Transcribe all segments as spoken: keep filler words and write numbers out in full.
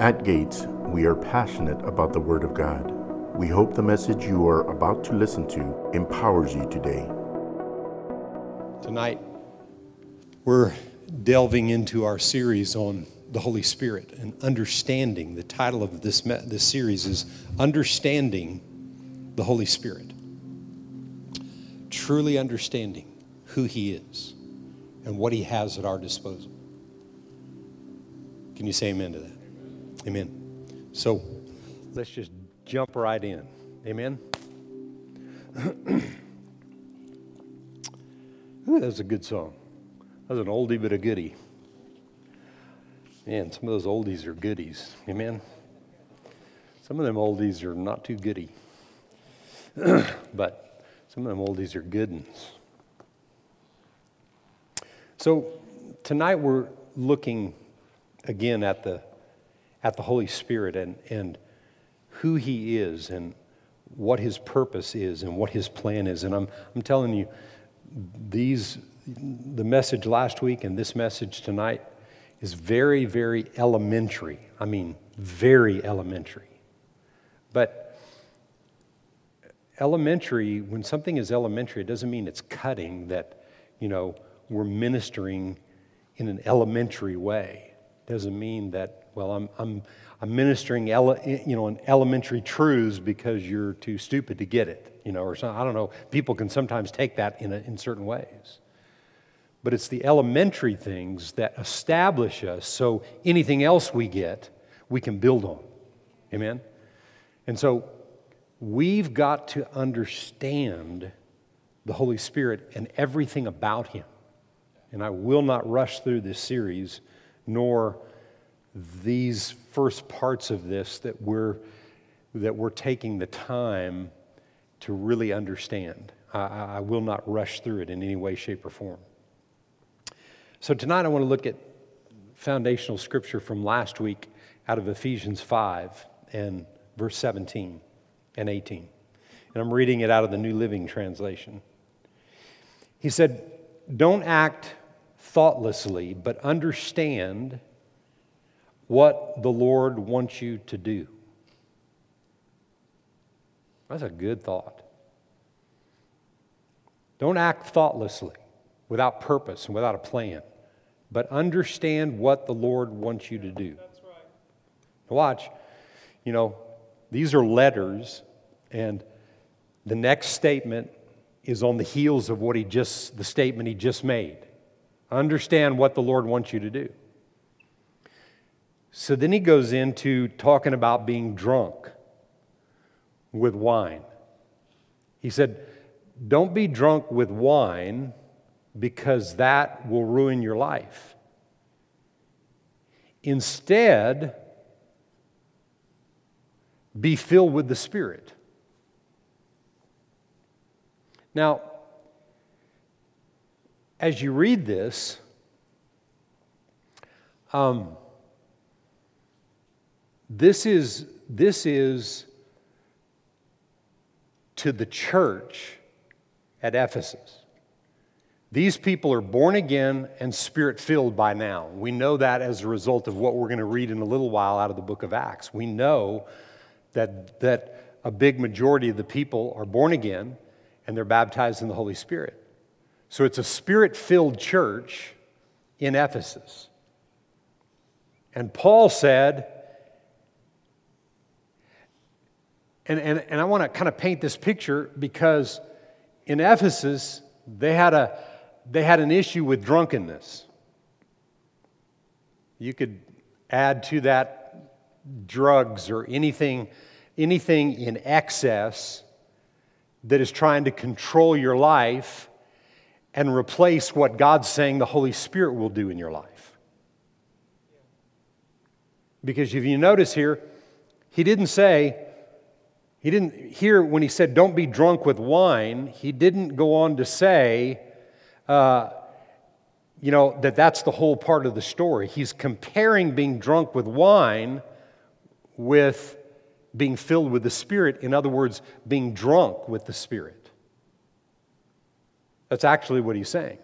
At Gates, we are passionate about the Word of God. We hope the message you are about to listen to empowers you today. Tonight, we're delving into our series on the Holy Spirit and understanding. The title of this me- this series is Understanding the Holy Spirit. Truly understanding who He is and what He has at our disposal. Can you say amen to that? Amen. So let's just jump right in. Amen. Ooh, that was a good song. That was an oldie but a goodie. Man, some of those oldies are goodies. Amen. Some of them oldies are not too goody. But some of them oldies are good ones. So tonight we're looking again at the at the Holy Spirit and, and who He is and what His purpose is and what His plan is. And I'm I'm telling you, these the message last week and this message tonight is very, very elementary. I mean, very elementary. But elementary, when something is elementary, it doesn't mean it's cutting, that, you know, we're ministering in an elementary way. It doesn't mean that, well, I'm I'm I'm ministering, ele, you know, in elementary truths because you're too stupid to get it, you know, or some, I don't know. People can sometimes take that in a, in certain ways, but it's the elementary things that establish us, so anything else we get, we can build on. Amen. And so we've got to understand the Holy Spirit and everything about Him. And I will not rush through this series, nor these first parts of this that we're that we're taking the time to really understand. I, I will not rush through it in any way, shape, or form. So tonight I want to look at foundational scripture from last week out of Ephesians five and verse seventeen and eighteen. And I'm reading it out of the New Living Translation. He said, "Don't act thoughtlessly, but understand what the Lord wants you to do." That's a good thought. Don't act thoughtlessly, without purpose and without a plan, but understand what the Lord wants you to do. That's right. Watch, you know, these are letters, and the next statement is on the heels of what he just, the statement he just made. Understand what the Lord wants you to do. So then he goes into talking about being drunk with wine. He said, don't be drunk with wine because that will ruin your life. Instead, be filled with the Spirit. Now, as you read this, um, This is, this is to the church at Ephesus. These people are born again and Spirit-filled by now. We know that as a result of what we're going to read in a little while out of the book of Acts. We know that, that a big majority of the people are born again and they're baptized in the Holy Spirit. So it's a Spirit-filled church in Ephesus. And Paul said... And, and and I want to kind of paint this picture, because in Ephesus they had a they had an issue with drunkenness. You could add to that drugs or anything anything in excess that is trying to control your life and replace what God's saying the Holy Spirit will do in your life. Because if you notice here, he didn't say. He didn't, here when he said, don't be drunk with wine, he didn't go on to say, uh, you know, that that's the whole part of the story. He's comparing being drunk with wine with being filled with the Spirit. In other words, being drunk with the Spirit. That's actually what he's saying.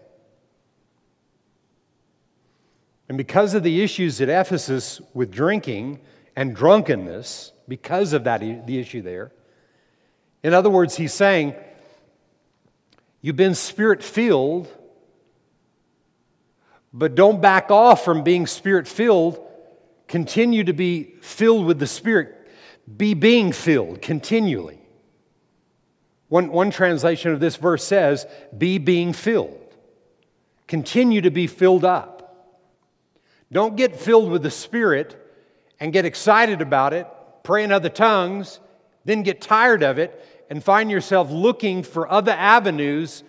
And because of the issues at Ephesus with drinking and drunkenness because of that, the issue there. In other words, he's saying, you've been Spirit-filled, but don't back off from being Spirit-filled. Continue to be filled with the Spirit. Be being filled continually. One, one translation of this verse says, be being filled. Continue to be filled up. Don't get filled with the Spirit and get excited about it, pray in other tongues, then get tired of it and find yourself looking for other avenues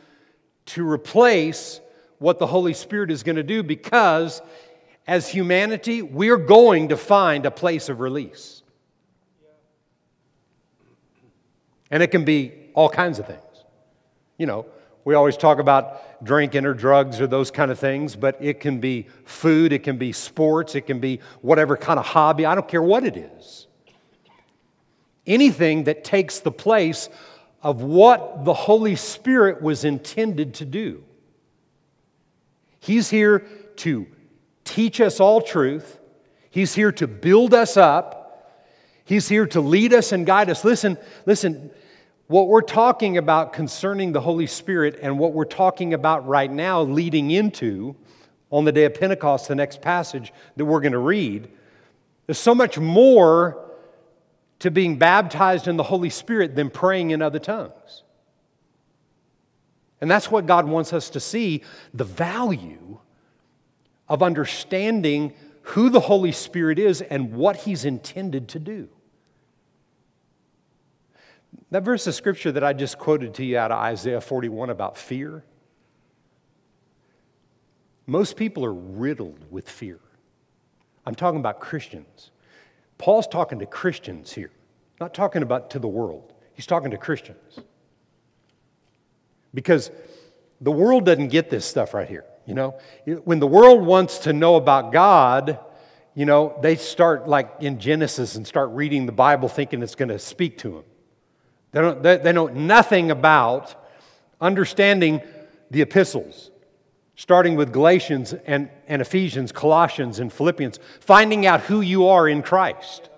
to replace what the Holy Spirit is going to do, because as humanity, we're going to find a place of release. And it can be all kinds of things. You know, we always talk about drinking or drugs or those kind of things, but it can be food, it can be sports, it can be whatever kind of hobby. I don't care what it is. Anything that takes the place of what the Holy Spirit was intended to do. He's here to teach us all truth. He's here to build us up. He's here to lead us and guide us. Listen, listen, what we're talking about concerning the Holy Spirit and what we're talking about right now leading into on the day of Pentecost, the next passage that we're going to read, there's so much more to being baptized in the Holy Spirit than praying in other tongues. And that's what God wants us to see, the value of understanding who the Holy Spirit is and what He's intended to do. That verse of Scripture that I just quoted to you out of Isaiah forty-one about fear, most people are riddled with fear. I'm talking about Christians. Paul's talking to Christians here, not talking about to the world. He's talking to Christians. Because the world doesn't get this stuff right here. You know, when the world wants to know about God, you know, they start like in Genesis and start reading the Bible thinking it's going to speak to them. They don't, they, they know nothing about understanding the epistles, starting with Galatians and, and Ephesians, Colossians and Philippians, finding out who you are in Christ.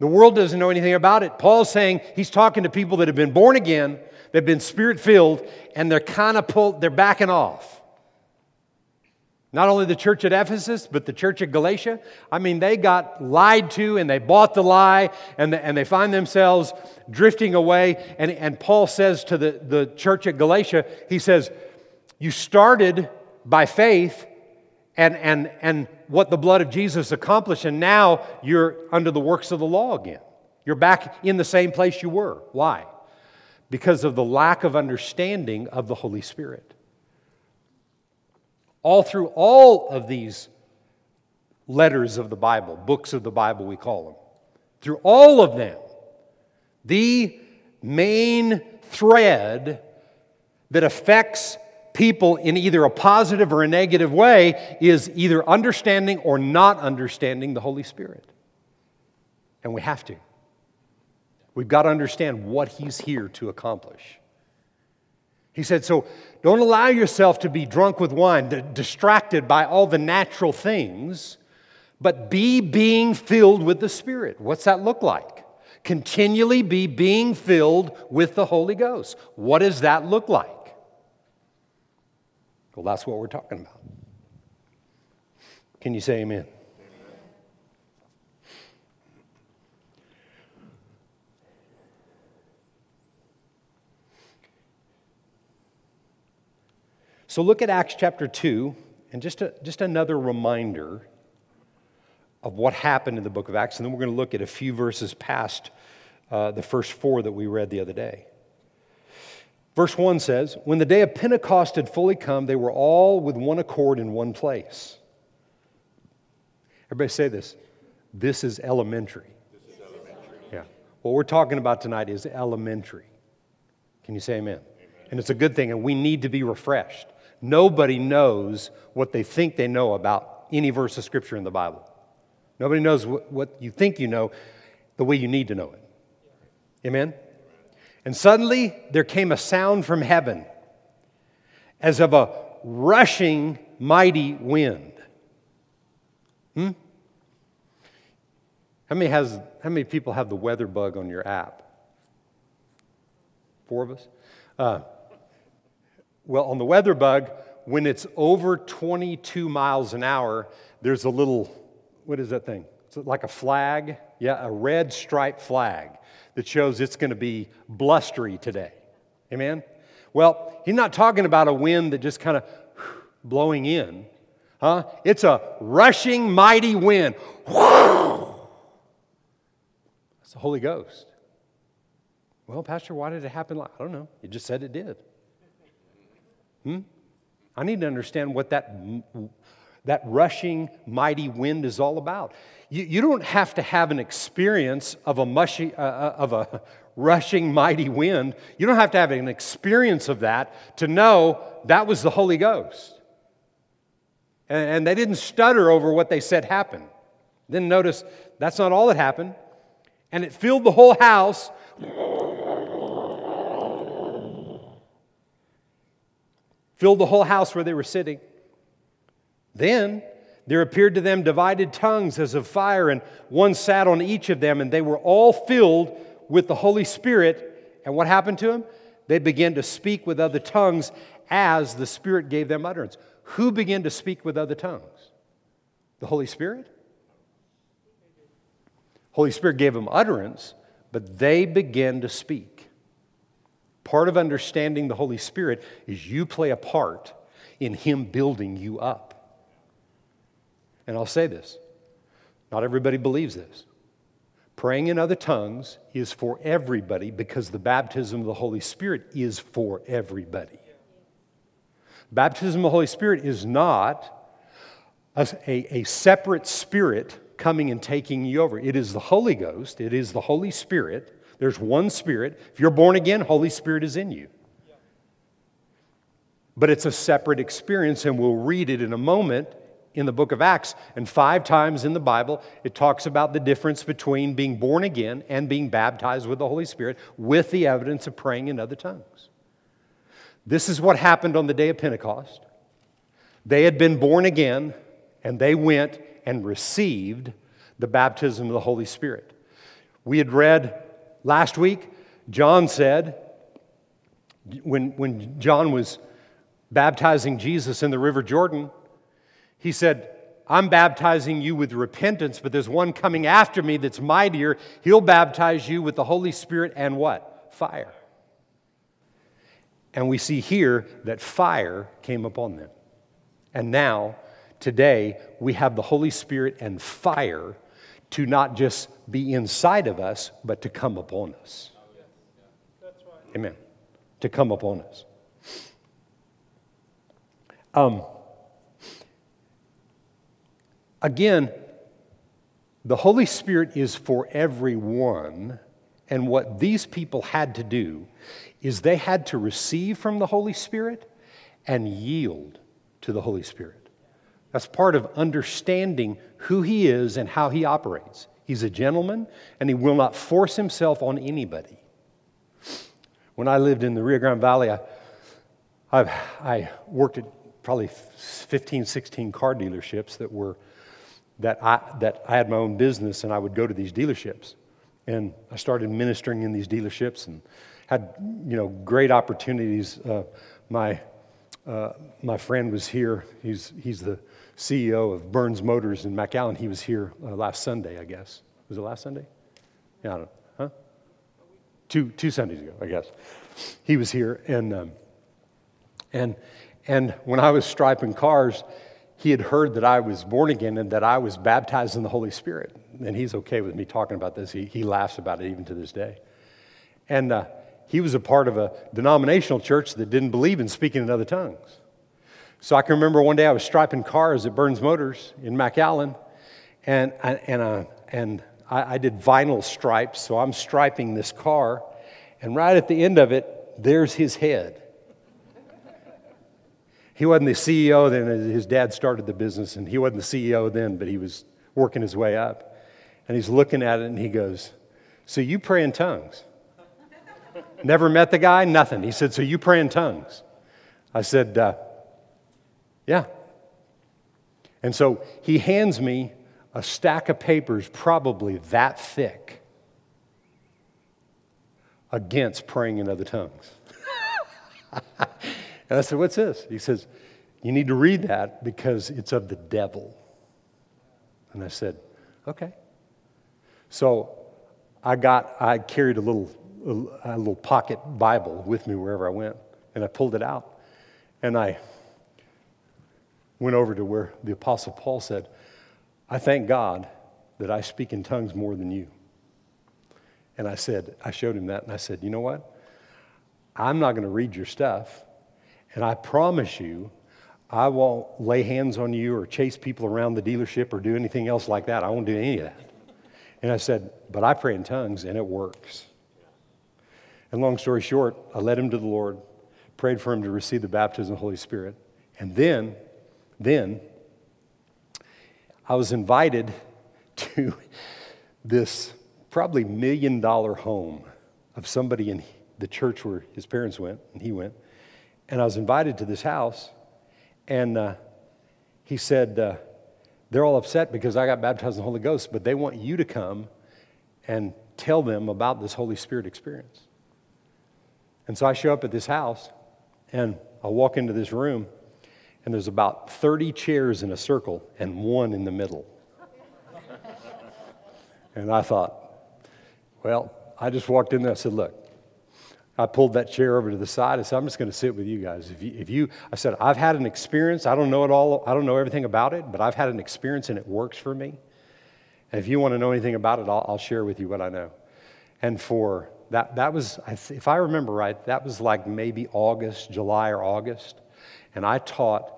The world doesn't know anything about it. Paul's saying he's talking to people that have been born again, they've been Spirit-filled, and they're kind of pulled, they're backing off. Not only the church at Ephesus, but the church at Galatia. I mean, they got lied to, and they bought the lie, and, the, and they find themselves drifting away. And, and Paul says to the, the church at Galatia, he says, you started by faith and, and, and what the blood of Jesus accomplished, and now you're under the works of the law again. You're back in the same place you were. Why? Because of the lack of understanding of the Holy Spirit. All through all of these letters of the Bible, books of the Bible we call them, through all of them, the main thread that affects people in either a positive or a negative way is either understanding or not understanding the Holy Spirit. And we have to. We've got to understand what He's here to accomplish. He said, so don't allow yourself to be drunk with wine, d- distracted by all the natural things, but be being filled with the Spirit. What's that look like? Continually be being filled with the Holy Ghost. What does that look like? Well, that's what we're talking about. Can you say amen? So look at Acts chapter two, and just, a, just another reminder of what happened in the book of Acts, and then we're going to look at a few verses past uh, the first four that we read the other day. Verse one says, when the day of Pentecost had fully come, they were all with one accord in one place. Everybody say this. This is elementary. This is elementary. Yeah. What we're talking about tonight is elementary. Can you say amen? Amen. And it's a good thing, and we need to be refreshed. Nobody knows what they think they know about any verse of Scripture in the Bible. Nobody knows what, what you think you know the way you need to know it. Amen? And suddenly there came a sound from heaven as of a rushing mighty wind. Hmm? How many has how many people have the weather bug on your app? Four of us? Uh, well, on the weather bug, when it's over twenty-two miles an hour, there's a little, what is that thing? It's like a flag. Yeah, a red striped flag that shows it's going to be blustery today. Amen? Well, he's not talking about a wind that just kind of blowing in. Huh? It's a rushing, mighty wind. That's the Holy Ghost. Well, Pastor, why did it happen? I don't know. You just said it did. Hmm? I need to understand what that, that rushing, mighty wind is all about. You, you don't have to have an experience of a mushy, uh, of a rushing, mighty wind. You don't have to have an experience of that to know that was the Holy Ghost. And, and they didn't stutter over what they said happened. Then notice that's not all that happened. And it filled the whole house. Filled the whole house where they were sitting. Then there appeared to them divided tongues as of fire, and one sat on each of them, and they were all filled with the Holy Spirit. And what happened to them? They began to speak with other tongues as the Spirit gave them utterance. Who began to speak with other tongues? The Holy Spirit? Holy Spirit gave them utterance, but they began to speak. Part of understanding the Holy Spirit is you play a part in Him building you up. And I'll say this, not everybody believes this. Praying in other tongues is for everybody because the baptism of the Holy Spirit is for everybody. Baptism of the Holy Spirit is not a, a, a separate spirit coming and taking you over. It is the Holy Ghost. It is the Holy Spirit. There's one Spirit. If you're born again, Holy Spirit is in you. But it's a separate experience, and we'll read it in a moment in the book of Acts, and five times in the Bible, it talks about the difference between being born again and being baptized with the Holy Spirit with the evidence of praying in other tongues. This is what happened on the day of Pentecost. They had been born again, and they went and received the baptism of the Holy Spirit. We had read last week, John said, when, when John was baptizing Jesus in the River Jordan, he said, I'm baptizing you with repentance, but there's one coming after me that's mightier. He'll baptize you with the Holy Spirit and what? Fire. And we see here that fire came upon them. And now, today, we have the Holy Spirit and fire to not just be inside of us, but to come upon us. Amen. To come upon us. Um. Again, the Holy Spirit is for everyone, and what these people had to do is they had to receive from the Holy Spirit and yield to the Holy Spirit. That's part of understanding who He is and how He operates. He's a gentleman, and He will not force Himself on anybody. When I lived in the Rio Grande Valley, I, I, I worked at probably fifteen, sixteen car dealerships that were that I that I had my own business, and I would go to these dealerships, and I started ministering in these dealerships and had, you know, great opportunities. Uh, my uh, my friend was here. He's he's the C E O of Burns Motors in McAllen. He was here uh, last Sunday, I guess. Was it last Sunday? Yeah, I don't know. Huh? Two two Sundays ago, I guess. He was here, and um, and and when I was striping cars, he had heard that I was born again and that I was baptized in the Holy Spirit. And he's okay with me talking about this. He he laughs about it even to this day. And uh, he was a part of a denominational church that didn't believe in speaking in other tongues. So I can remember one day I was striping cars at Burns Motors in McAllen, and I, and I, and I, I did vinyl stripes. So I'm striping this car, and right at the end of it, there's his head. He wasn't the C E O then. His dad started the business, and he wasn't the C E O then, but he was working his way up. And he's looking at it, and he goes, so you pray in tongues? Never met the guy, nothing. He said, so you pray in tongues? I said, uh, yeah. And so he hands me a stack of papers probably that thick against praying in other tongues. And I said, what's this? He says, you need to read that because it's of the devil. And I said, okay. So I got, I carried a little, a little pocket Bible with me wherever I went, and I pulled it out, and I went over to where the Apostle Paul said, I thank God that I speak in tongues more than you. And I said, I showed him that, and I said, you know what? I'm not going to read your stuff, and I promise you, I won't lay hands on you or chase people around the dealership or do anything else like that. I won't do any of that. And I said, but I pray in tongues, and it works. And long story short, I led him to the Lord, prayed for him to receive the baptism of the Holy Spirit. And then, then I was invited to this probably million-dollar home of somebody in the church where his parents went, and he went. And I was invited to this house. And uh, he said, uh, they're all upset because I got baptized in the Holy Ghost, but they want you to come and tell them about this Holy Spirit experience. And so I show up at this house, and I walk into this room, and there's about thirty chairs in a circle and one in the middle. And I thought, well, I just walked in there. I said, look. I pulled that chair over to the side. I said, I'm just going to sit with you guys. If you, if you, I said, I've had an experience. I don't know it all. I don't know everything about it, but I've had an experience and it works for me. And if you want to know anything about it, I'll, I'll share with you what I know. And for that, that was, if I remember right, that was like maybe August, July or August. And I taught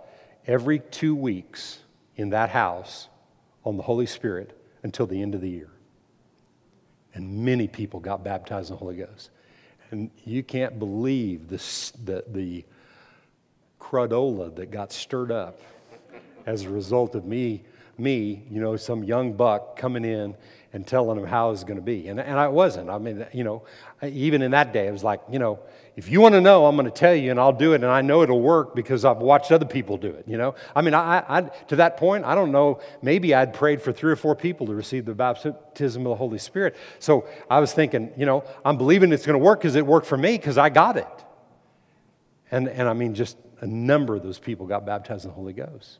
every two weeks in that house on the Holy Spirit until the end of the year. And many people got baptized in the Holy Ghost. And you can't believe the, the, the crudola that got stirred up as a result of me, me, you know, some young buck coming in and telling them how it was going to be. And, and I wasn't. I mean, you know, even in that day, it was like, you know, if you want to know, I'm going to tell you and I'll do it. And I know it'll work because I've watched other people do it, you know. I mean, I, I to that point, I don't know, maybe I'd prayed for three or four people to receive the baptism of the Holy Spirit. So I was thinking, you know, I'm believing it's going to work because it worked for me because I got it. And, and I mean, just a number of those people got baptized in the Holy Ghost.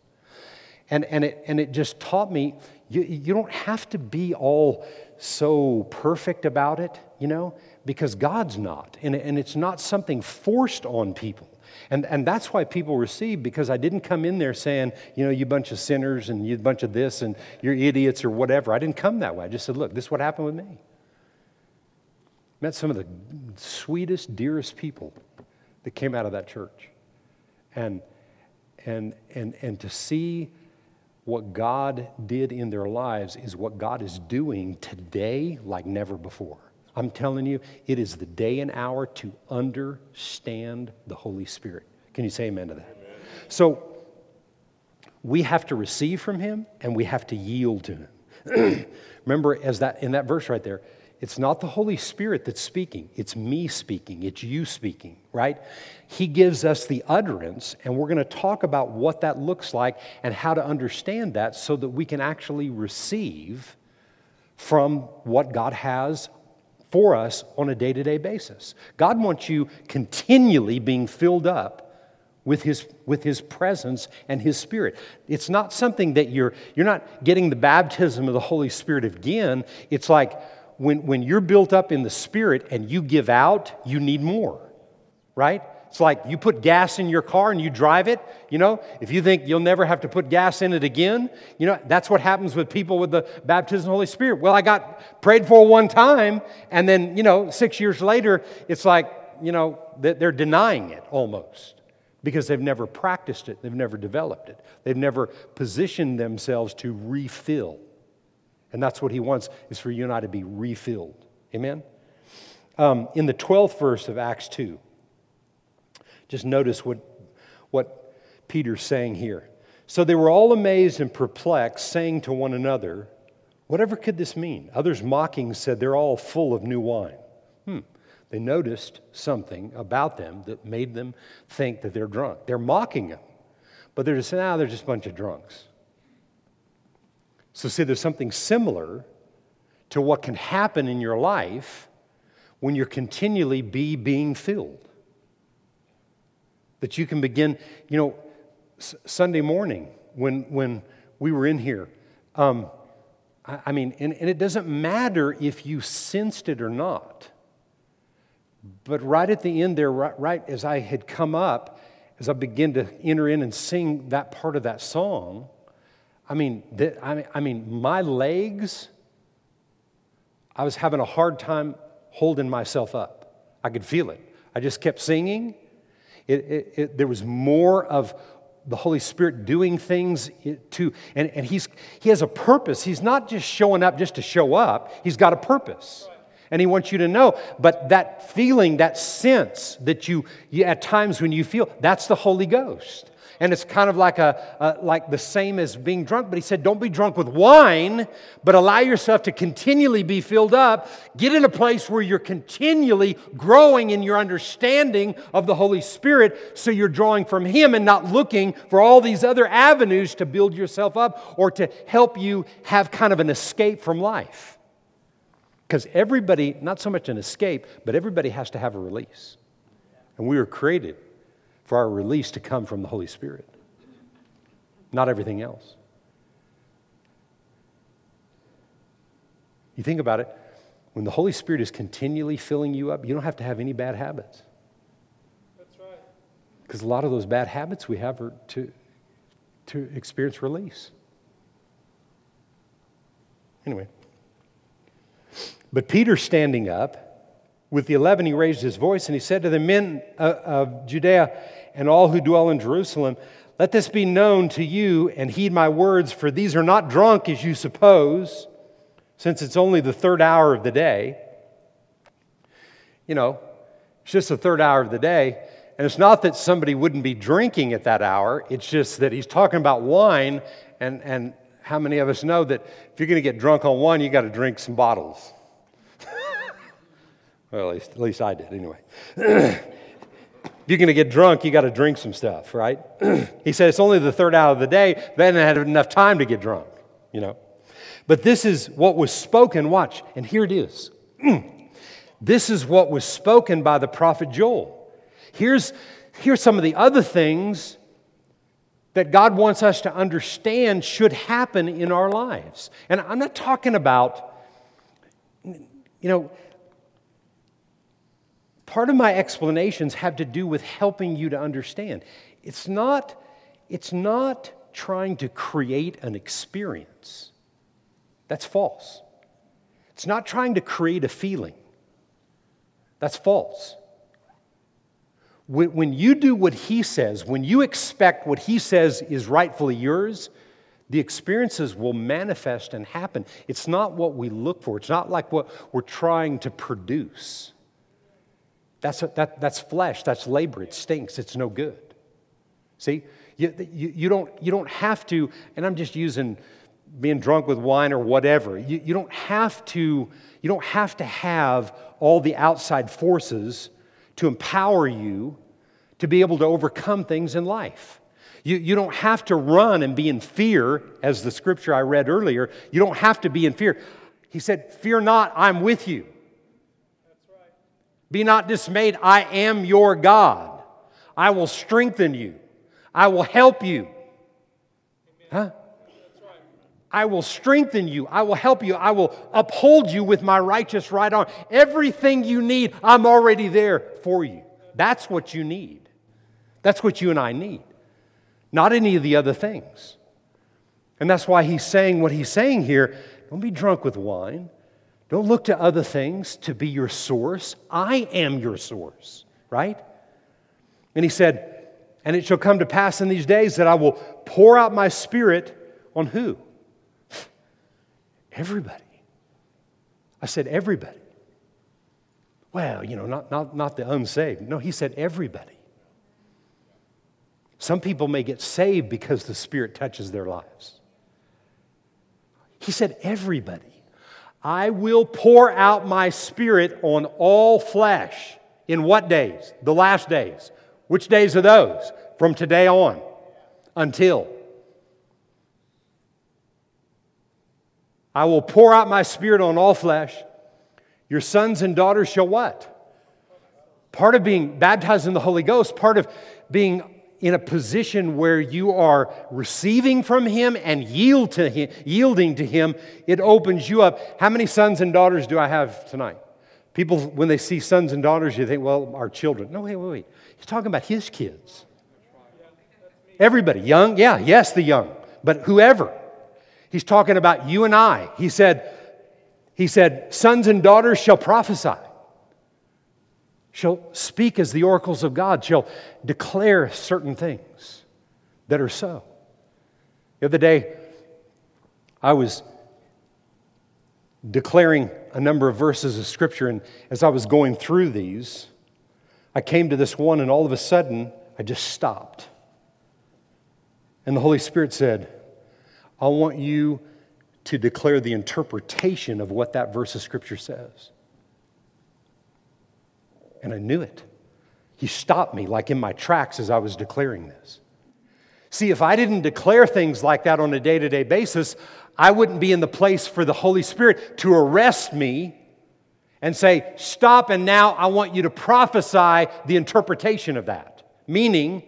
And and it and it just taught me, you, you don't have to be all so perfect about it, you know, because God's not. And, and it's not something forced on people. And and that's why people receive, because I didn't come in there saying, you know, you bunch of sinners and you bunch of this and you're idiots or whatever. I didn't come that way. I just said, look, this is what happened with me. Met some of the sweetest, dearest people that came out of that church. And and and and to see what God did in their lives is what God is doing today like never before. I'm telling you, it is the day and hour to understand the Holy Spirit. Can you say amen to that? Amen. So we have to receive from Him and we have to yield to Him. Remember, as that in that verse right there, it's not the Holy Spirit that's speaking. It's me speaking. It's you speaking, right? He gives us the utterance, and we're going to talk about what that looks like and how to understand that so that we can actually receive from what God has for us on a day-to-day basis. God wants you continually being filled up with his with his presence and his Spirit. It's not something that you're you're not getting the baptism of the Holy Spirit again. It's like, When when you're built up in the Spirit and you give out, you need more, right? It's like you put gas in your car and you drive it, you know? If you think you'll never have to put gas in it again, you know, that's what happens with people with the baptism of the Holy Spirit. Well, I got prayed for one time, and then, you know, six years later, it's like, you know, they're denying it almost because they've never practiced it. They've never developed it. They've never positioned themselves to refill. And that's what He wants, is for you and I to be refilled. Amen? Um, in the twelfth verse of Acts two, just notice what, what Peter's saying here. So they were all amazed and perplexed, saying to one another, whatever could this mean? Others mocking said, they're all full of new wine. Hmm. They noticed something about them that made them think that they're drunk. They're mocking them. But they're just saying, ah, they're just a bunch of drunks. So see, there's something similar to what can happen in your life when you're continually be being filled. That you can begin, you know, S- Sunday morning when when we were in here, um, I, I mean, and, and it doesn't matter if you sensed it or not, but right at the end there, right, right as I had come up, as I began to enter in and sing that part of that song, I mean, th- I mean, I mean, my legs, I was having a hard time holding myself up. I could feel it. I just kept singing. It, it, it, there was more of the Holy Spirit doing things to, and, and he's he has a purpose. He's not just showing up just to show up. He's got a purpose. And he wants you to know, but that feeling, that sense that you, you at times when you feel, that's the Holy Ghost. And it's kind of like a, a like the same as being drunk, but he said, don't be drunk with wine, but allow yourself to continually be filled up. Get in a place where you're continually growing in your understanding of the Holy Spirit, so you're drawing from him and not looking for all these other avenues to build yourself up or to help you have kind of an escape from life. Because everybody, not so much an escape, but everybody has to have a release. And we were created for our release to come from the Holy Spirit, not everything else. You think about it, when the Holy Spirit is continually filling you up, you don't have to have any bad habits. That's right. Because a lot of those bad habits we have are to, to experience release. Anyway. But Peter, standing up with the eleven, he raised his voice and he said to the men of Judea and all who dwell in Jerusalem, let this be known to you and heed my words, for these are not drunk as you suppose, since it's only the third hour of the day. You know, it's just the third hour of the day. And it's not that somebody wouldn't be drinking at that hour. It's just that he's talking about wine. And, and how many of us know that if you're going to get drunk on wine, you got to drink some bottles? Well, at least, at least I did, anyway. If you're going to get drunk, you got to drink some stuff, right? He said, it's only the third hour of the day. They hadn't had enough time to get drunk, you know. But this is what was spoken. Watch, and here it is. This is what was spoken by the prophet Joel. Here's, here's some of the other things that God wants us to understand should happen in our lives. And I'm not talking about, you know, part of my explanations have to do with helping you to understand. It's not, it's not trying to create an experience. That's false. It's not trying to create a feeling. That's false. When, when you do what he says, when you expect what he says is rightfully yours, the experiences will manifest and happen. It's not what we look for. It's not like what we're trying to produce. That's, that, that's flesh, that's labor, it stinks, it's no good. See, you, you, you, don't, you don't have to, and I'm just using being drunk with wine or whatever, you, you don't have to, you don't have to have all the outside forces to empower you to be able to overcome things in life. You, you don't have to run and be in fear, as the scripture I read earlier, you don't have to be in fear. He said, fear not, I'm with you. Be not dismayed, I am your God. I will strengthen you. I will help you. Huh? I will strengthen you. I will help you. I will uphold you with my righteous right arm. Everything you need, I'm already there for you. That's what you need. That's what you and I need. Not any of the other things. And that's why he's saying what he's saying here. Don't be drunk with wine. Don't look to other things to be your source. I am your source, right? And he said, and it shall come to pass in these days that I will pour out my spirit on who? Everybody. I said everybody. Well, you know, not, not, not the unsaved. No, he said everybody. Some people may get saved because the Spirit touches their lives. He said everybody. I will pour out my Spirit on all flesh. In what days? The last days. Which days are those? From today on. Until. I will pour out my Spirit on all flesh. Your sons and daughters shall what? Part of being baptized in the Holy Ghost, part of being in a position where you are receiving from Him and yield to Him, yielding to Him, it opens you up. How many sons and daughters do I have tonight? People, when they see sons and daughters, you think, well, our children. No, wait, wait, wait. He's talking about His kids. Everybody, young, yeah, yes, the young, but whoever. He's talking about you and I. He said, he said, sons and daughters shall prophesy, shall speak as the oracles of God, shall declare certain things that are so. The other day, I was declaring a number of verses of Scripture, and as I was going through these, I came to this one, and all of a sudden, I just stopped. And the Holy Spirit said, I want you to declare the interpretation of what that verse of Scripture says. And I knew it. He stopped me like in my tracks as I was declaring this. See, if I didn't declare things like that on a day-to-day basis, I wouldn't be in the place for the Holy Spirit to arrest me and say, stop, and now I want you to prophesy the interpretation of that. Meaning,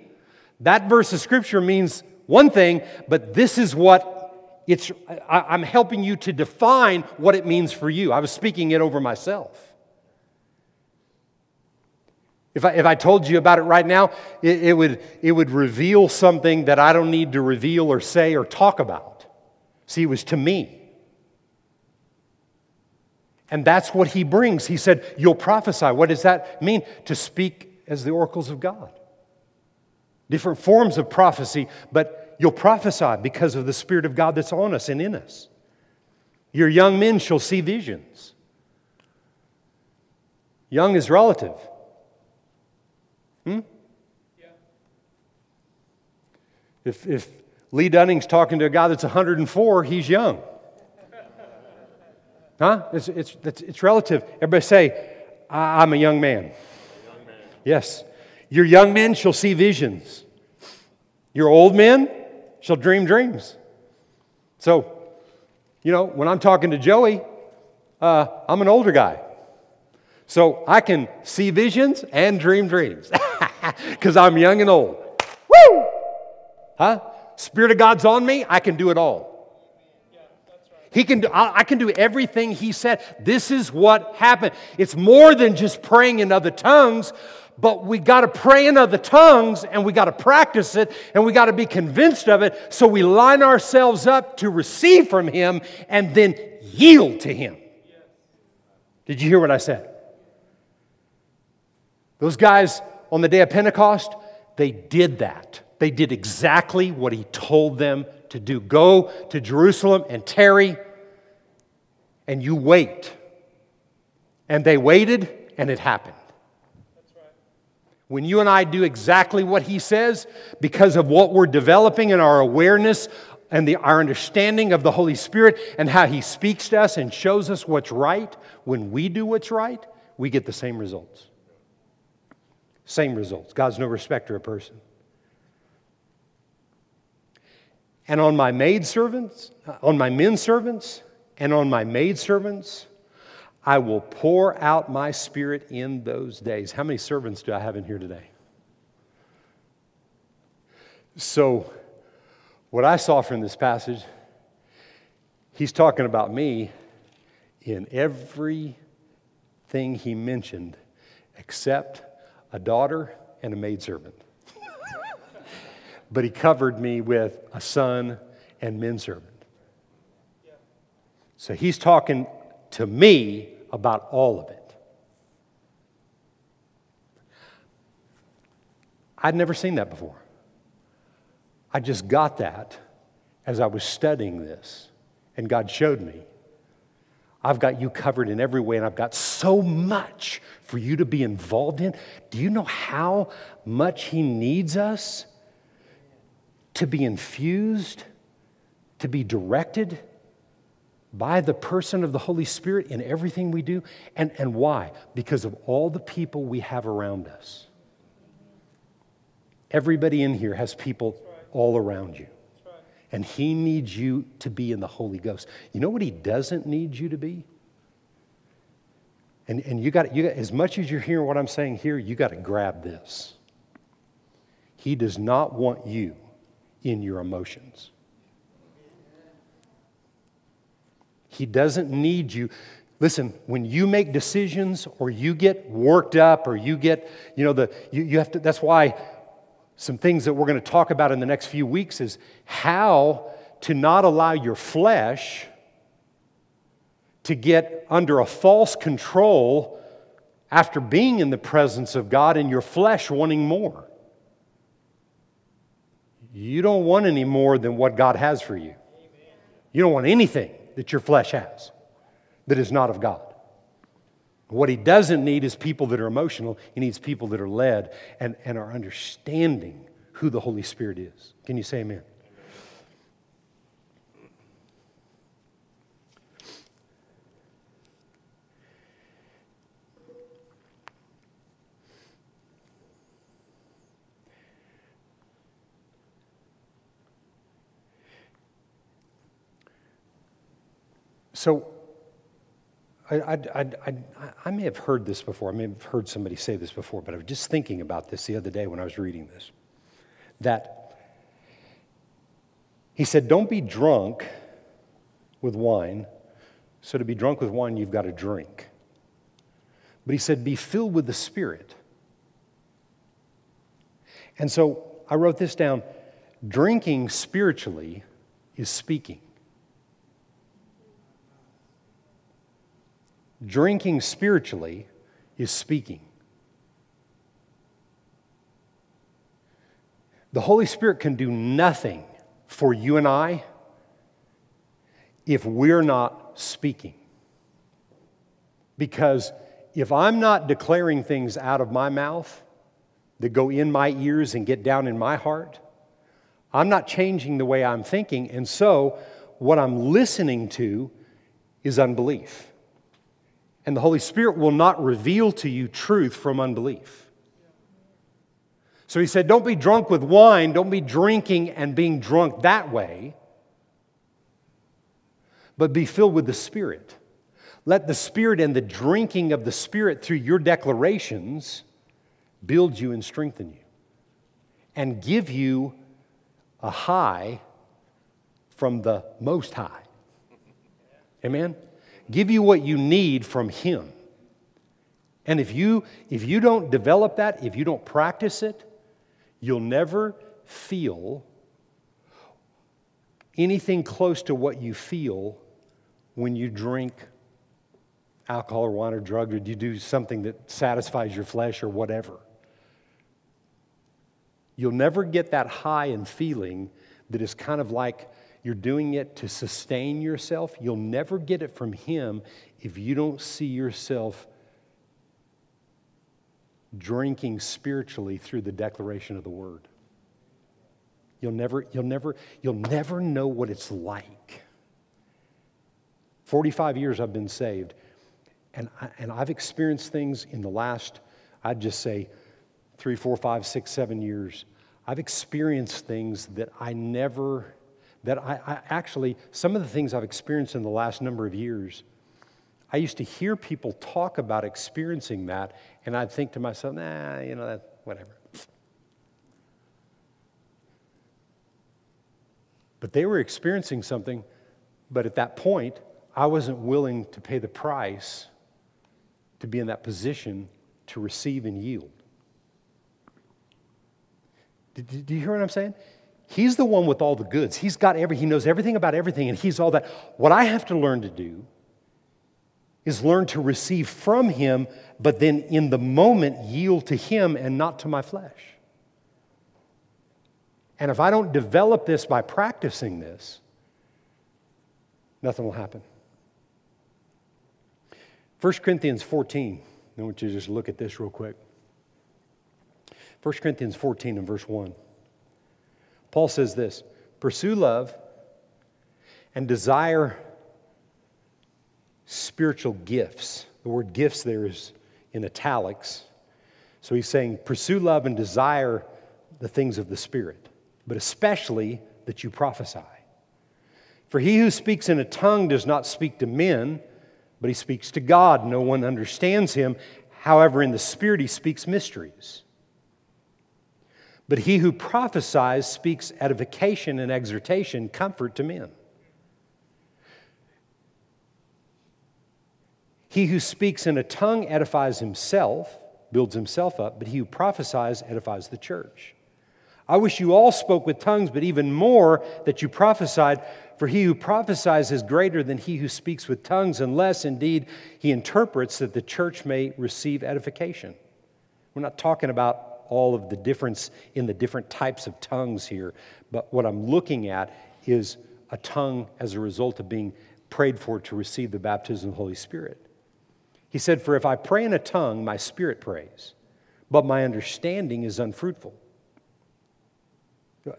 that verse of Scripture means one thing, but this is what it's, I, I'm helping you to define what it means for you. I was speaking it over myself. If I, if I told you about it right now, it, it would, it would reveal something that I don't need to reveal or say or talk about. See, it was to me. And that's what He brings. He said, you'll prophesy. What does that mean? To speak as the oracles of God. Different forms of prophecy, but you'll prophesy because of the Spirit of God that's on us and in us. Your young men shall see visions. Young is relative. Hmm? Yeah. If, if Lee Dunning's talking to a guy that's one hundred four, he's young. Huh? It's, it's, it's, it's relative. Everybody say, I, I'm a young man. A young man. Yes. Your young men shall see visions. Your old men shall dream dreams. So, you know, when I'm talking to Joey, uh, I'm an older guy. So I can see visions and dream dreams because I'm young and old. Woo! Huh? Spirit of God's on me. I can do it all. He can do, I can do everything He said. This is what happened. It's more than just praying in other tongues. But we got to pray in other tongues, and we got to practice it, and we got to be convinced of it, so we line ourselves up to receive from Him and then yield to Him. Did you hear what I said? Those guys on the day of Pentecost, they did that. They did exactly what He told them to do. Go to Jerusalem and tarry, and you wait. And they waited, and it happened. When you and I do exactly what He says, because of what we're developing in our awareness and the, our understanding of the Holy Spirit and how He speaks to us and shows us what's right, when we do what's right, we get the same results. Same results. God's no respecter of person. And on my maidservants, on my men servants, and on my maidservants, I will pour out my Spirit in those days. How many servants do I have in here today? So, what I saw from this passage, He's talking about me in everything He mentioned except a daughter and a maidservant. But He covered me with a son and menservant. So, He's talking to me about all of it. I'd never seen that before. I just got that as I was studying this, and God showed me. I've got you covered in every way, and I've got so much for you to be involved in. Do you know how much He needs us to be infused, to be directed by the person of the Holy Spirit in everything we do? And, and why? Because of all the people we have around us. Everybody in here has people all around you. And he needs you to be in the Holy Ghost. You know what he doesn't need you to be? And and you got you got, as much as you're hearing what I'm saying here, you got to grab this. He does not want you in your emotions. He doesn't need you. Listen, when you make decisions or you get worked up or you get, you know, the you, you have to, that's why some things that we're going to talk about in the next few weeks is how to not allow your flesh to get under a false control after being in the presence of God and your flesh wanting more. You don't want any more than what God has for you. You don't want anything that your flesh has that is not of God. What he doesn't need is people that are emotional. He needs people that are led and, and are understanding who the Holy Spirit is. Can you say amen? So, I, I, I, I may have heard this before. I may have heard somebody say this before, but I was just thinking about this the other day when I was reading this. That he said, don't be drunk with wine. So to be drunk with wine, you've got to drink. But he said, be filled with the Spirit. And so I wrote this down. Drinking spiritually is speaking. Drinking spiritually is speaking. The Holy Spirit can do nothing for you and I if we're not speaking. Because if I'm not declaring things out of my mouth that go in my ears and get down in my heart, I'm not changing the way I'm thinking. And so what I'm listening to is unbelief. And the Holy Spirit will not reveal to you truth from unbelief. So he said, don't be drunk with wine. Don't be drinking and being drunk that way. But be filled with the Spirit. Let the Spirit and the drinking of the Spirit through your declarations build you and strengthen you. And give you a high from the Most High. Amen? Give you what you need from Him. And if you if you don't develop that, if you don't practice it, you'll never feel anything close to what you feel when you drink alcohol or wine or drug or you do something that satisfies your flesh or whatever. You'll never get that high and feeling that is kind of like you're doing it to sustain yourself. You'll never get it from Him if you don't see yourself drinking spiritually through the declaration of the Word. You'll never, you'll never, you'll never know what it's like. forty-five years I've been saved, and I, and I've experienced things in the last, I'd just say, three, four, five, six, seven years. I've experienced things that I never. That I, I actually, some of the things I've experienced in the last number of years, I used to hear people talk about experiencing that, and I'd think to myself, nah, you know, that, whatever. But they were experiencing something, but at that point, I wasn't willing to pay the price to be in that position to receive and yield. Did, do you hear what I'm saying? He's the one with all the goods. He's got every, he knows everything about everything, and He's all that. What I have to learn to do is learn to receive from Him, but then in the moment yield to Him and not to my flesh. And if I don't develop this by practicing this, nothing will happen. First Corinthians fourteen. I want you to just look at this real quick. First Corinthians fourteen and verse one. Paul says this, pursue love and desire spiritual gifts. The word gifts there is in italics. So he's saying, pursue love and desire the things of the Spirit, but especially that you prophesy. For he who speaks in a tongue does not speak to men, but he speaks to God. No one understands him. However, in the Spirit he speaks mysteries. But he who prophesies speaks edification and exhortation, comfort to men. He who speaks in a tongue edifies himself, builds himself up, but he who prophesies edifies the church. I wish you all spoke with tongues, but even more that you prophesied, for he who prophesies is greater than he who speaks with tongues, unless, indeed, he interprets that the church may receive edification. We're not talking about all of the difference in the different types of tongues here, but what I'm looking at is a tongue as a result of being prayed for to receive the baptism of the Holy Spirit. He said, for if I pray in a tongue, my spirit prays, but my understanding is unfruitful.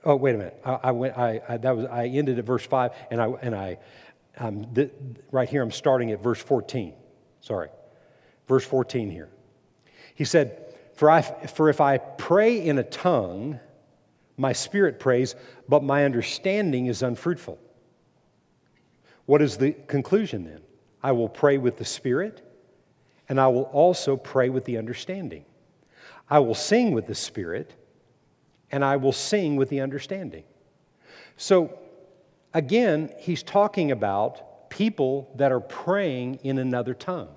Oh, wait a minute. I, I went. I, I that was. I ended at verse five, and I and I, um, th- right here I'm starting at verse fourteen. Sorry, verse fourteen here. He said, For, I, for if I pray in a tongue, my spirit prays, but my understanding is unfruitful. What is the conclusion then? I will pray with the spirit, and I will also pray with the understanding. I will sing with the spirit, and I will sing with the understanding. So, again, he's talking about people that are praying in another tongue.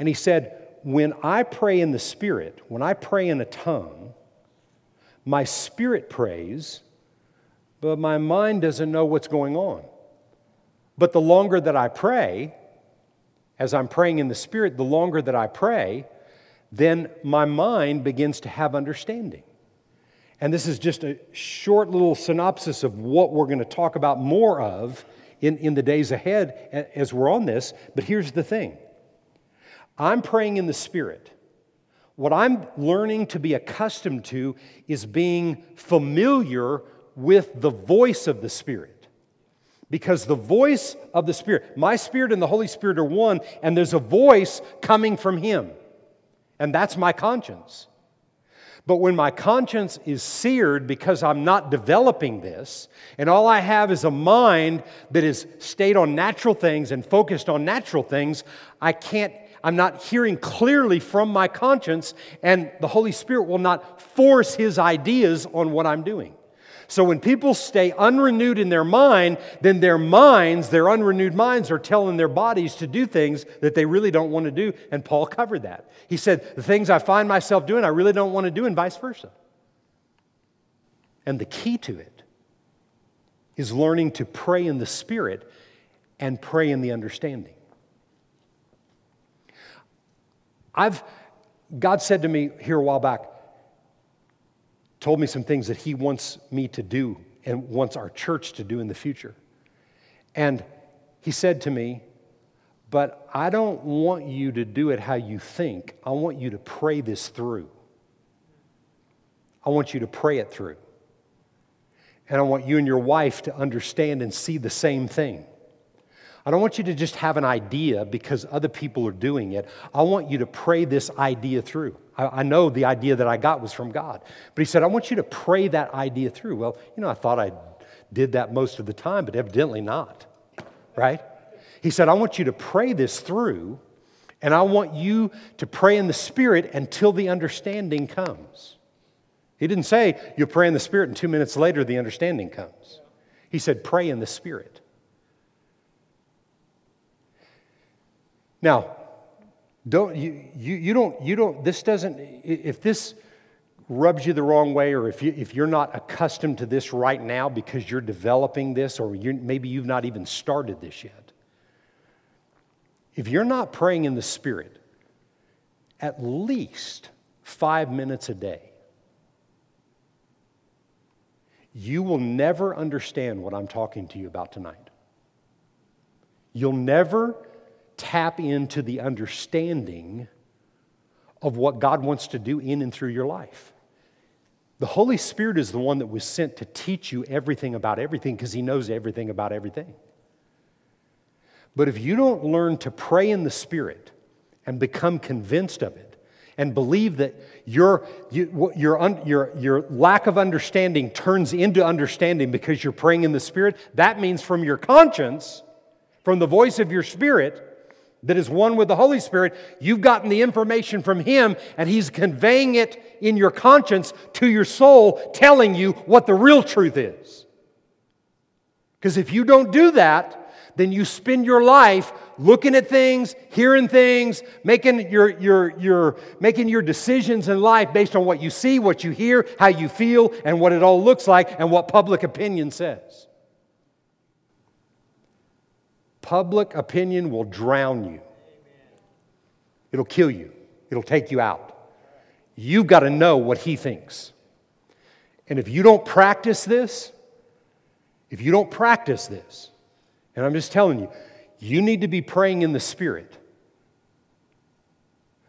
And he said, when I pray in the Spirit, when I pray in a tongue, my spirit prays, but my mind doesn't know what's going on. But the longer that I pray, as I'm praying in the Spirit, the longer that I pray, then my mind begins to have understanding. And this is just a short little synopsis of what we're going to talk about more of in, in the days ahead as we're on this. But here's the thing. I'm praying in the Spirit. What I'm learning to be accustomed to is being familiar with the voice of the Spirit. Because the voice of the Spirit, my Spirit and the Holy Spirit are one, and there's a voice coming from Him. And that's my conscience. But when my conscience is seared because I'm not developing this, and all I have is a mind that is stayed on natural things and focused on natural things, I can't I'm not hearing clearly from my conscience, and the Holy Spirit will not force His ideas on what I'm doing. So when people stay unrenewed in their mind, then their minds, their unrenewed minds, are telling their bodies to do things that they really don't want to do, and Paul covered that. He said, the things I find myself doing, I really don't want to do, and vice versa. And the key to it is learning to pray in the Spirit and pray in the understanding. I've, God said to me here a while back, told me some things that He wants me to do and wants our church to do in the future. And He said to me, but I don't want you to do it how you think. I want you to pray this through. I want you to pray it through. And I want you and your wife to understand and see the same thing. I don't want you to just have an idea because other people are doing it. I want you to pray this idea through. I, I know the idea that I got was from God. But He said, I want you to pray that idea through. Well, you know, I thought I did that most of the time, but evidently not, right? He said, I want you to pray this through, and I want you to pray in the Spirit until the understanding comes. He didn't say, you pray in the Spirit, and two minutes later the understanding comes. He said, pray in the Spirit. Now, don't you, you you don't you don't this doesn't if this rubs you the wrong way, or if you if you're not accustomed to this right now because you're developing this, or you maybe you've not even started this yet. If you're not praying in the Spirit at least five minutes a day, you will never understand what I'm talking to you about tonight. You'll never tap into the understanding of what God wants to do in and through your life. The Holy Spirit is the one that was sent to teach you everything about everything because He knows everything about everything. But if you don't learn to pray in the Spirit and become convinced of it, and believe that your you, your your your lack of understanding turns into understanding because you're praying in the Spirit, that means from your conscience, from the voice of your spirit that is one with the Holy Spirit, you've gotten the information from Him, and He's conveying it in your conscience to your soul, telling you what the real truth is. Because if you don't do that, then you spend your life looking at things, hearing things, making your your your making your decisions in life based on what you see, what you hear, how you feel, and what it all looks like, and what public opinion says. Public opinion will drown you. It'll kill you. It'll take you out. You've got to know what He thinks. And if you don't practice this, if you don't practice this, and I'm just telling you, you need to be praying in the Spirit.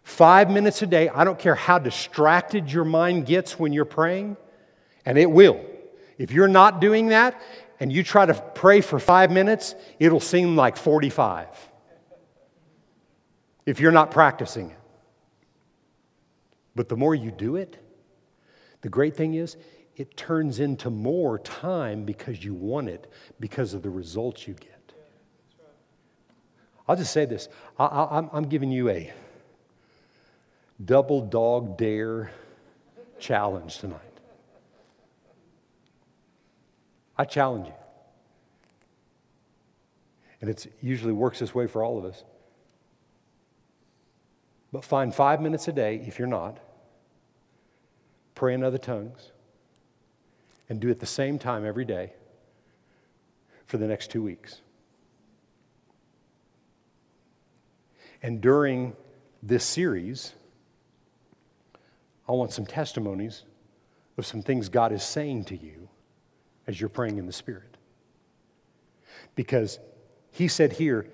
Five minutes a day, I don't care how distracted your mind gets when you're praying, and it will. If you're not doing that, and you try to pray for five minutes, it'll seem like forty-five if you're not practicing it. But the more you do it, the great thing is it turns into more time because you want it, because of the results you get. I'll just say this. I, I, I'm, I'm giving you a double dog dare challenge tonight. I challenge you. And it usually works this way for all of us. But find five minutes a day, if you're not, pray in other tongues, and do it the same time every day for the next two weeks. And during this series, I want some testimonies of some things God is saying to you as you're praying in the Spirit. Because He said here,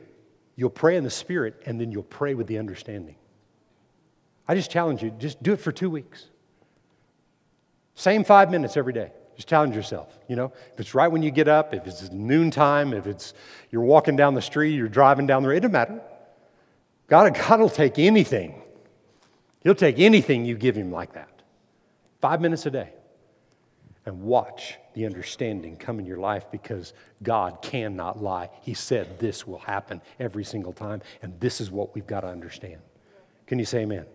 you'll pray in the Spirit and then you'll pray with the understanding. I just challenge you, just do it for two weeks. Same five minutes every day. Just challenge yourself, you know. If it's right when you get up, if it's noontime, if it's you're walking down the street, you're driving down the road, it doesn't matter. God, God will take anything. He'll take anything you give Him like that. Five minutes a day. And watch the understanding come in your life, because God cannot lie. He said this will happen every single time, and this is what we've got to understand. Can you say amen?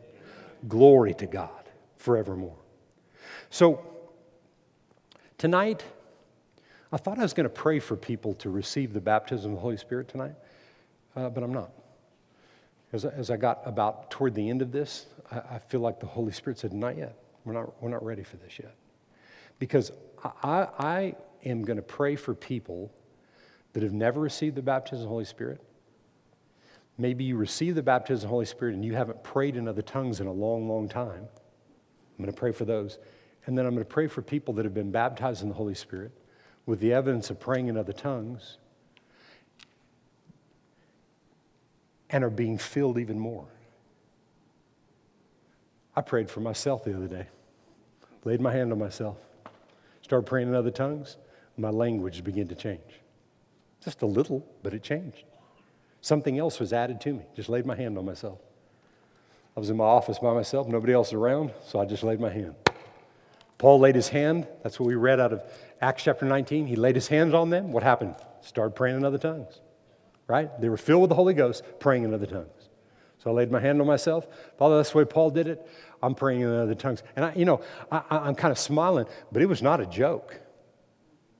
Glory to God forevermore. So tonight, I thought I was going to pray for people to receive the baptism of the Holy Spirit tonight, uh, but I'm not. As, as I got about toward the end of this, I, I feel like the Holy Spirit said, not yet. We're not, we're not ready for this yet. Because I, I am going to pray for people that have never received the baptism of the Holy Spirit. Maybe you receive the baptism of the Holy Spirit and you haven't prayed in other tongues in a long, long time. I'm going to pray for those. And then I'm going to pray for people that have been baptized in the Holy Spirit with the evidence of praying in other tongues and are being filled even more. I prayed for myself the other day. Laid my hand on myself. Started praying in other tongues. My language began to change. Just a little, but it changed. Something else was added to me. Just laid my hand on myself. I was in my office by myself, nobody else around, so I just laid my hand. Paul laid his hand. That's what we read out of Acts chapter nineteen. He laid his hands on them. What happened? Started praying in other tongues, right? They were filled with the Holy Ghost, praying in other tongues. So I laid my hand on myself. Father, that's the way Paul did it. I'm praying in other tongues. And, I, you know, I, I'm kind of smiling, but it was not a joke.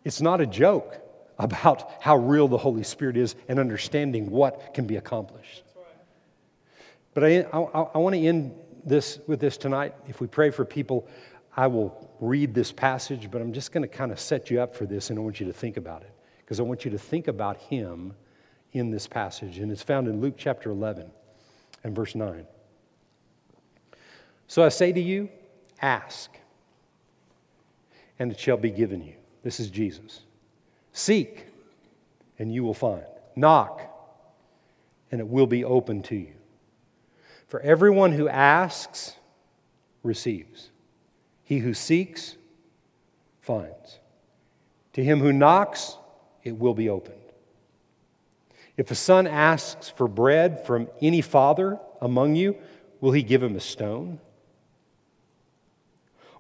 It's not a joke about how real the Holy Spirit is and understanding what can be accomplished. But I, I, I want to end this with this tonight. If we pray for people, I will read this passage, but I'm just going to kind of set you up for this, and I want you to think about it, because I want you to think about Him in this passage. And it's found in Luke chapter eleven and verse nine. So I say to you, ask, and it shall be given you. This is Jesus. Seek, and you will find. Knock, and it will be opened to you. For everyone who asks, receives. He who seeks, finds. To him who knocks, it will be opened. If a son asks for bread from any father among you, will he give him a stone?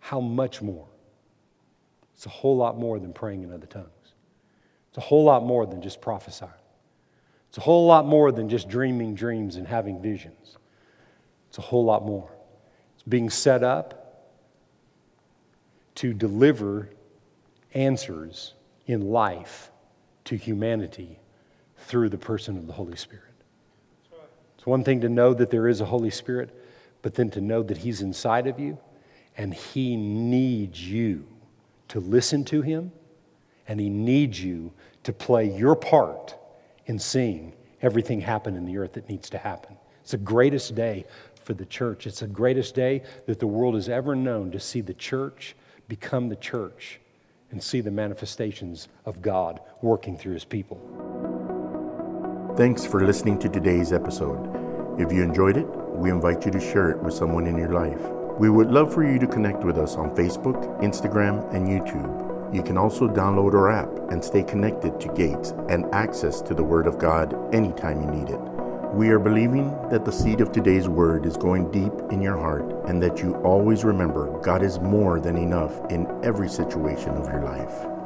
How much more? It's a whole lot more than praying in other tongues. It's a whole lot more than just prophesying. It's a whole lot more than just dreaming dreams and having visions. It's a whole lot more. It's being set up to deliver answers in life to humanity through the person of the Holy Spirit. That's right. It's one thing to know that there is a Holy Spirit, but then to know that He's inside of you and He needs you to listen to Him, and He needs you to play your part in seeing everything happen in the earth that needs to happen. It's the greatest day for the church. It's the greatest day that the world has ever known to see the church become the church and see the manifestations of God working through His people. Thanks for listening to today's episode. If you enjoyed it, we invite you to share it with someone in your life. We would love for you to connect with us on Facebook, Instagram, and YouTube. You can also download our app and stay connected to Gates and access to the Word of God anytime you need it. We are believing that the seed of today's Word is going deep in your heart and that you always remember God is more than enough in every situation of your life.